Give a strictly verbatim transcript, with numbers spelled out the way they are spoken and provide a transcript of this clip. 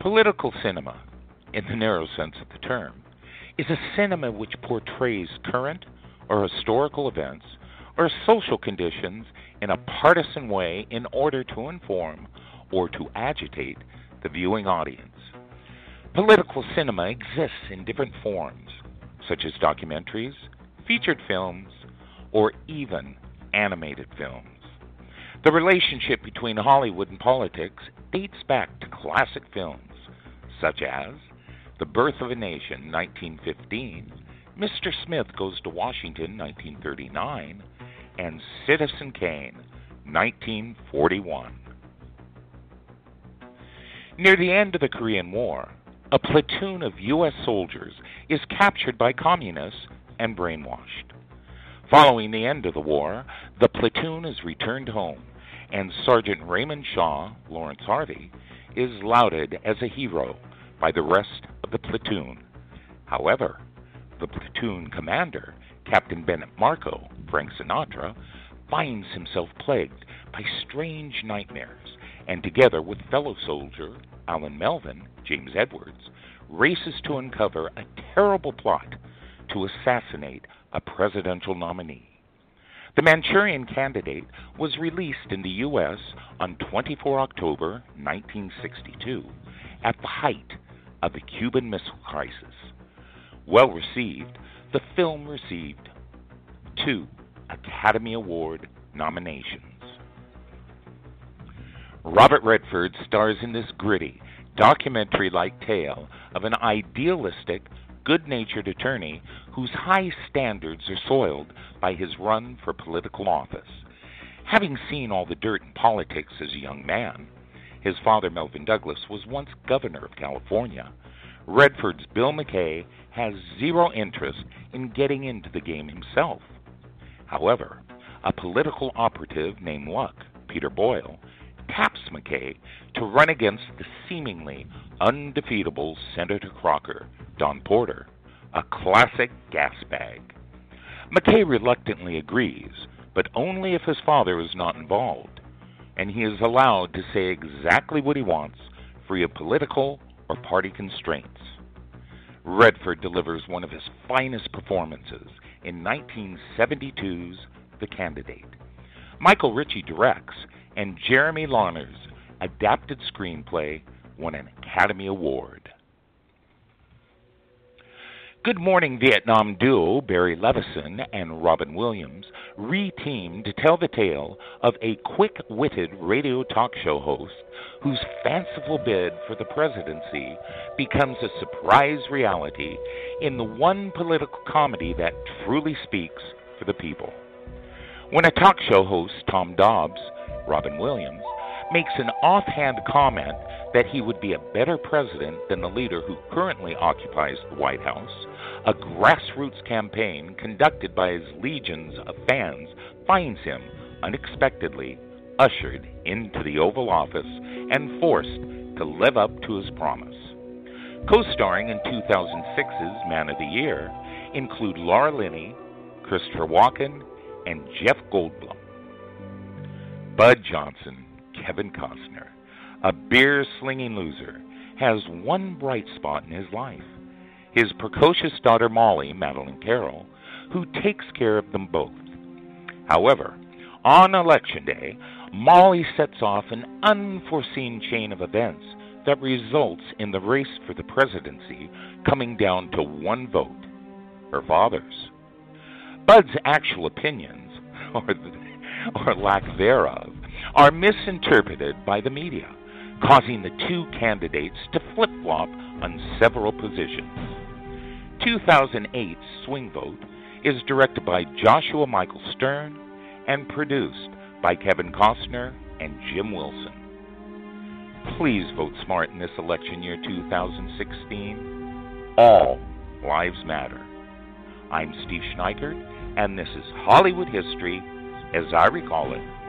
Political cinema, in the narrow sense of the term, is a cinema which portrays current or historical events or social conditions in a partisan way in order to inform or to agitate the viewing audience. Political cinema exists in different forms, such as documentaries, featured films, or even animated films. The relationship between Hollywood and politics dates back to classic films, such as The Birth of a Nation, nineteen fifteen, Mister Smith Goes to Washington, nineteen thirty-nine, and Citizen Kane, nineteen forty-one. Near the end of the Korean War, a platoon of U S soldiers is captured by communists and brainwashed. Following the end of the war, the platoon is returned home, and Sergeant Raymond Shaw, Lawrence Harvey, is lauded as a hero by the rest of the platoon. However, the platoon commander, Captain Bennett Marco, Frank Sinatra, finds himself plagued by strange nightmares, and together with fellow soldier Alan Melvin, James Edwards, races to uncover a terrible plot to assassinate a presidential nominee. The Manchurian Candidate was released in the U S on the twenty-fourth of October, nineteen sixty-two, at the height of the Cuban Missile Crisis. Well received, the film received two Academy Award nominations. Robert Redford stars in this gritty, documentary-like tale of an idealistic, good-natured attorney whose high standards are soiled by his run for political office. Having seen all the dirt in politics as a young man, his father Melvin Douglas was once governor of California, Redford's Bill McKay has zero interest in getting into the game himself. However, a political operative named Luck, Peter Boyle, taps McKay to run against the seemingly undefeatable Senator Crocker, Don Porter, a classic gas bag. McKay reluctantly agrees, but only if his father is not involved, and he is allowed to say exactly what he wants, free of political or party constraints. Redford delivers one of his finest performances in nineteen seventy-two's The Candidate. Michael Ritchie directs, and Jeremy Lerner's adapted screenplay won an Academy Award. Good Morning Vietnam duo Barry Levinson and Robin Williams re-teamed to tell the tale of a quick-witted radio talk show host whose fanciful bid for the presidency becomes a surprise reality in the one political comedy that truly speaks for the people. When a talk show host, Tom Dobbs, Robin Williams, makes an offhand comment that he would be a better president than the leader who currently occupies the White House, a grassroots campaign conducted by his legions of fans finds him unexpectedly ushered into the Oval Office and forced to live up to his promise. Co-starring in two thousand six's Man of the Year include Laura Linney, Christopher Walken, and Jeff Goldblum. Bud Johnson, Kevin Costner, a beer-slinging loser, has one bright spot in his life: his precocious daughter Molly, Madeline Carroll, who takes care of them both. However, on election day, Molly sets off an unforeseen chain of events that results in the race for the presidency coming down to one vote, her father's. Bud's actual opinions, or the or lack thereof, are misinterpreted by the media, causing the two candidates to flip-flop on several positions. two thousand eight's Swing Vote is directed by Joshua Michael Stern and produced by Kevin Costner and Jim Wilson. Please vote smart in this election year two thousand sixteen. All lives matter. I'm Steve Schneikert, and this is Hollywood History as I Recall It.